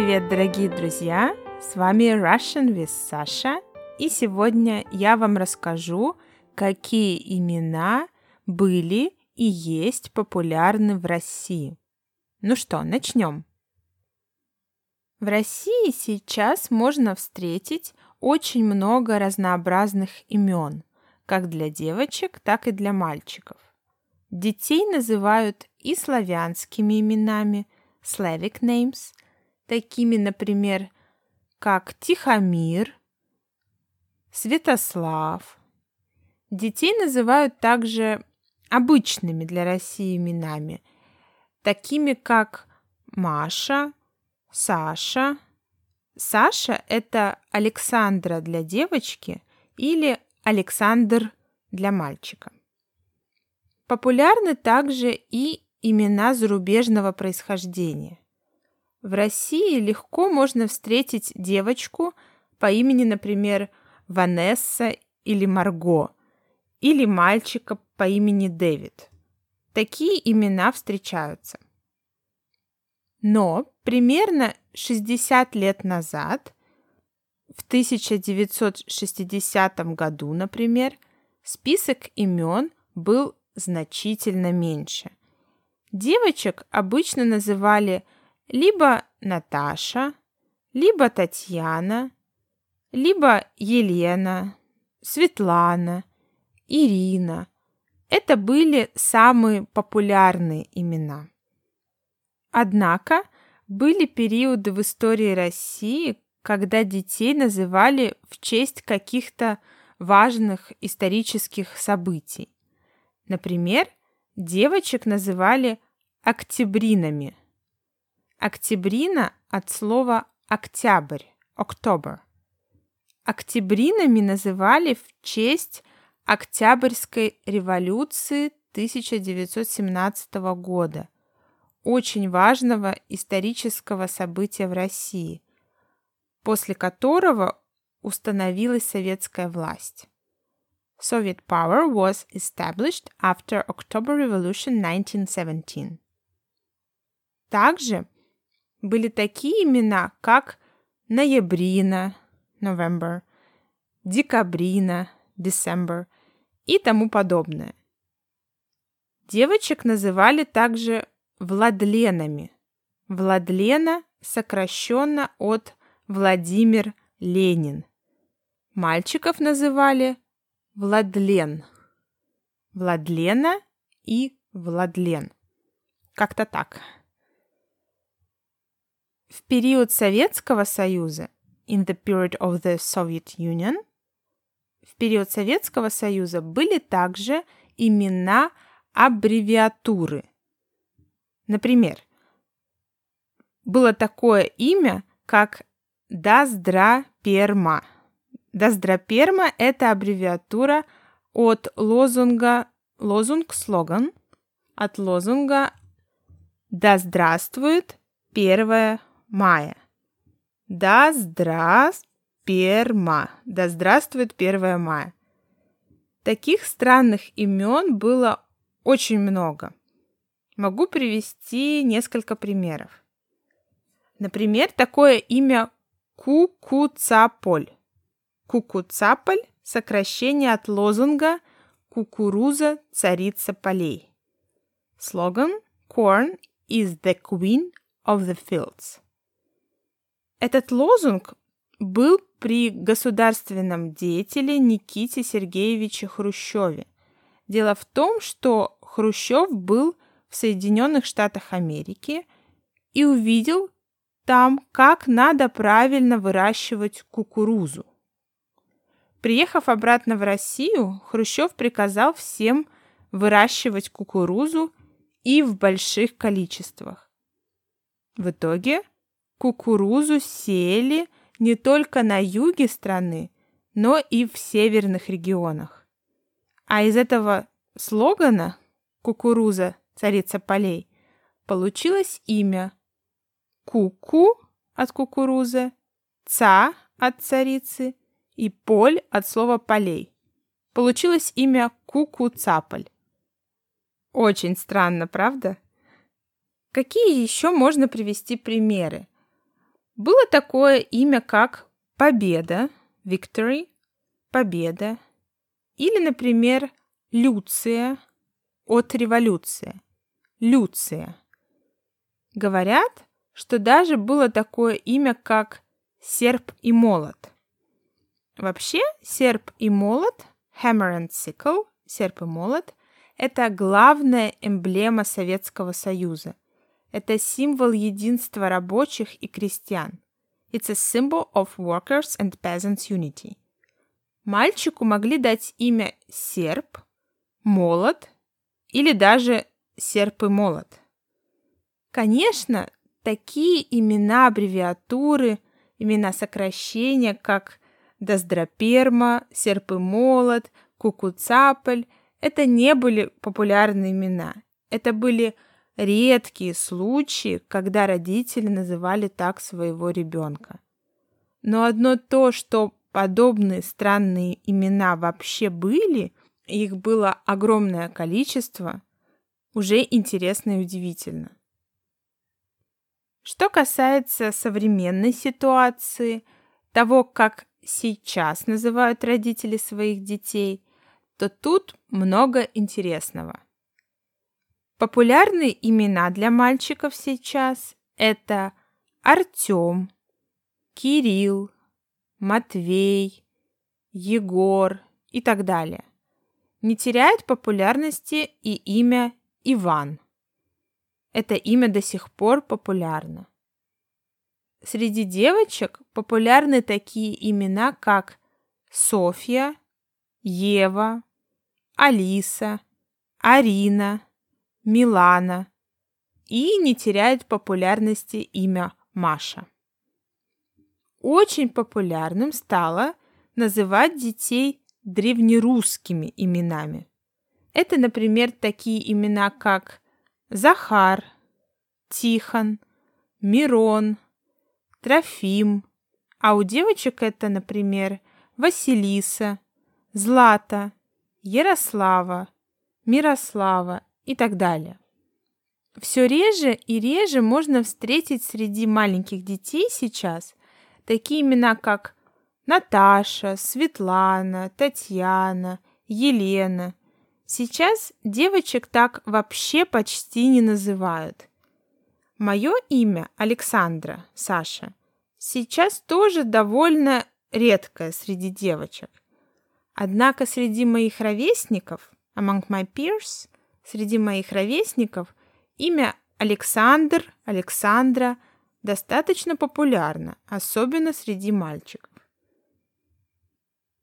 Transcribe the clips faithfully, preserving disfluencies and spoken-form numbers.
привет, дорогие друзья! С вами Russian with Sasha, и сегодня я вам расскажу, какие имена были и есть популярны в России. Ну что, начнем. В России сейчас можно встретить очень много разнообразных имен, как для девочек, так и для мальчиков. Детей называют и славянскими именами, Slavic names, такими, например, как Тихомир, Святослав. Детей называют также обычными для России именами, такими как Маша, Саша. Саша – это Александра для девочки или Александр для мальчика. Популярны также и имена зарубежного происхождения. В России легко можно встретить девочку по имени, например, Ванесса или Марго, или мальчика по имени Дэвид. Такие имена встречаются. Но примерно шестьдесят лет назад, в тысяча девятьсот шестидесятом году, например, список имен был значительно меньше. Девочек обычно называли либо Наташа, либо Татьяна, либо Елена, Светлана, Ирина. Это были самые популярные имена. Однако были периоды в истории России, когда детей называли в честь каких-то важных исторических событий. Например, девочек называли октябринами. Октябрина от слова «октябрь» – «october». Октябринами называли в честь Октябрьской революции тысяча девятьсот семнадцатого года, очень важного исторического события в России, после которого установилась советская власть. Soviet power was established after October Revolution nineteen seventeen. Также были такие имена, как ноябрина, November, декабрина, December и тому подобное. Девочек называли также Владленами. Владлена сокращенно от Владимир Ленин. Мальчиков называли Владлен, Владлена и Владлен. Как-то так. В период Советского Союза, in the period of the Soviet Union, в период Советского Союза были также имена аббревиатуры. Например, было такое имя, как Даздраперма. Даздраперма – это аббревиатура от лозунга, лозунг, слоган, от лозунга «Да здравствует первое мая». Да здравперма. Да здравствует первое мая. Таких странных имен было очень много. Могу привести несколько примеров. Например, такое имя Кукуцаполь. Кукуцаполь – сокращение от лозунга «Кукуруза – царица полей». Слоган «Corn is the queen of the fields». Этот лозунг был при государственном деятеле Никите Сергеевиче Хрущеве. Дело в том, что Хрущев был в Соединенных Штатах Америки и увидел там, как надо правильно выращивать кукурузу. Приехав обратно в Россию, Хрущев приказал всем выращивать кукурузу и в больших количествах. В итоге кукурузу сеяли не только на юге страны, но и в северных регионах. А из этого слогана «Кукуруза, царица полей» получилось имя «Куку» от кукурузы, «Ца» от царицы и «поль» от слова «полей». Получилось имя Кукуцаполь. Очень странно, правда? Какие еще можно привести примеры? Было такое имя, как Победа, Victory, Победа, или, например, Люция от революции, Люция. Говорят, что даже было такое имя, как Серп и Молот. Вообще, серп и молот, hammer and sickle, серп и молот, это главная эмблема Советского Союза. Это символ единства рабочих и крестьян. It's a symbol of workers and peasants' unity. Мальчику могли дать имя серп, молот или даже серп и молот. Конечно, такие имена, аббревиатуры, имена сокращения, как Даздраперма, серп и молот, Кукуцаполь – это не были популярные имена. Это были редкие случаи, когда родители называли так своего ребенка. Но одно то, что подобные странные имена вообще были, их было огромное количество, уже интересно и удивительно. Что касается современной ситуации, того, как сейчас называют родители своих детей, то тут много интересного. Популярные имена для мальчиков сейчас – это Артём, Кирилл, Матвей, Егор и так далее. Не теряет популярности и имя Иван. Это имя до сих пор популярно. Среди девочек популярны такие имена, как Софья, Ева, Алиса, Арина, Милана, и не теряет популярности имя Маша. Очень популярным стало называть детей древнерусскими именами. Это, например, такие имена, как Захар, Тихон, Мирон, Трофим, а у девочек это, например, Василиса, Злата, Ярослава, Мирослава и так далее. Все реже и реже можно встретить среди маленьких детей сейчас такие имена, как Наташа, Светлана, Татьяна, Елена. Сейчас девочек так вообще почти не называют. Мое имя Александра, Саша, сейчас тоже довольно редкое среди девочек. Однако среди моих ровесников, among my peers, среди моих ровесников имя Александр, Александра достаточно популярно, особенно среди мальчиков.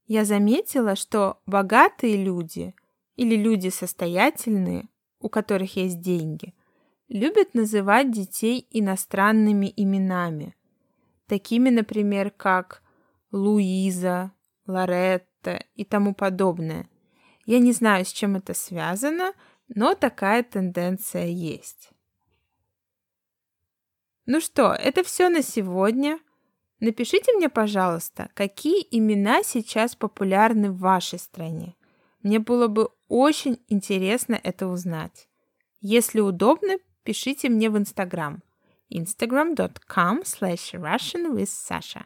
Я заметила, что богатые люди или люди состоятельные, у которых есть деньги, любят называть детей иностранными именами, такими, например, как Луиза, Лоретта и тому подобное. Я не знаю, с чем это связано, но такая тенденция есть. Ну что, это все на сегодня. Напишите мне, пожалуйста, какие имена сейчас популярны в вашей стране. Мне было бы очень интересно это узнать. Если удобно, пишите мне в Инстаграм. Instagram.com slash Russian with Sasha.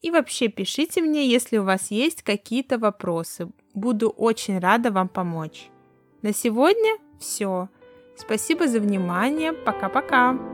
И вообще пишите мне, если у вас есть какие-то вопросы. Буду очень рада вам помочь. На сегодня все. Спасибо за внимание. Пока-пока.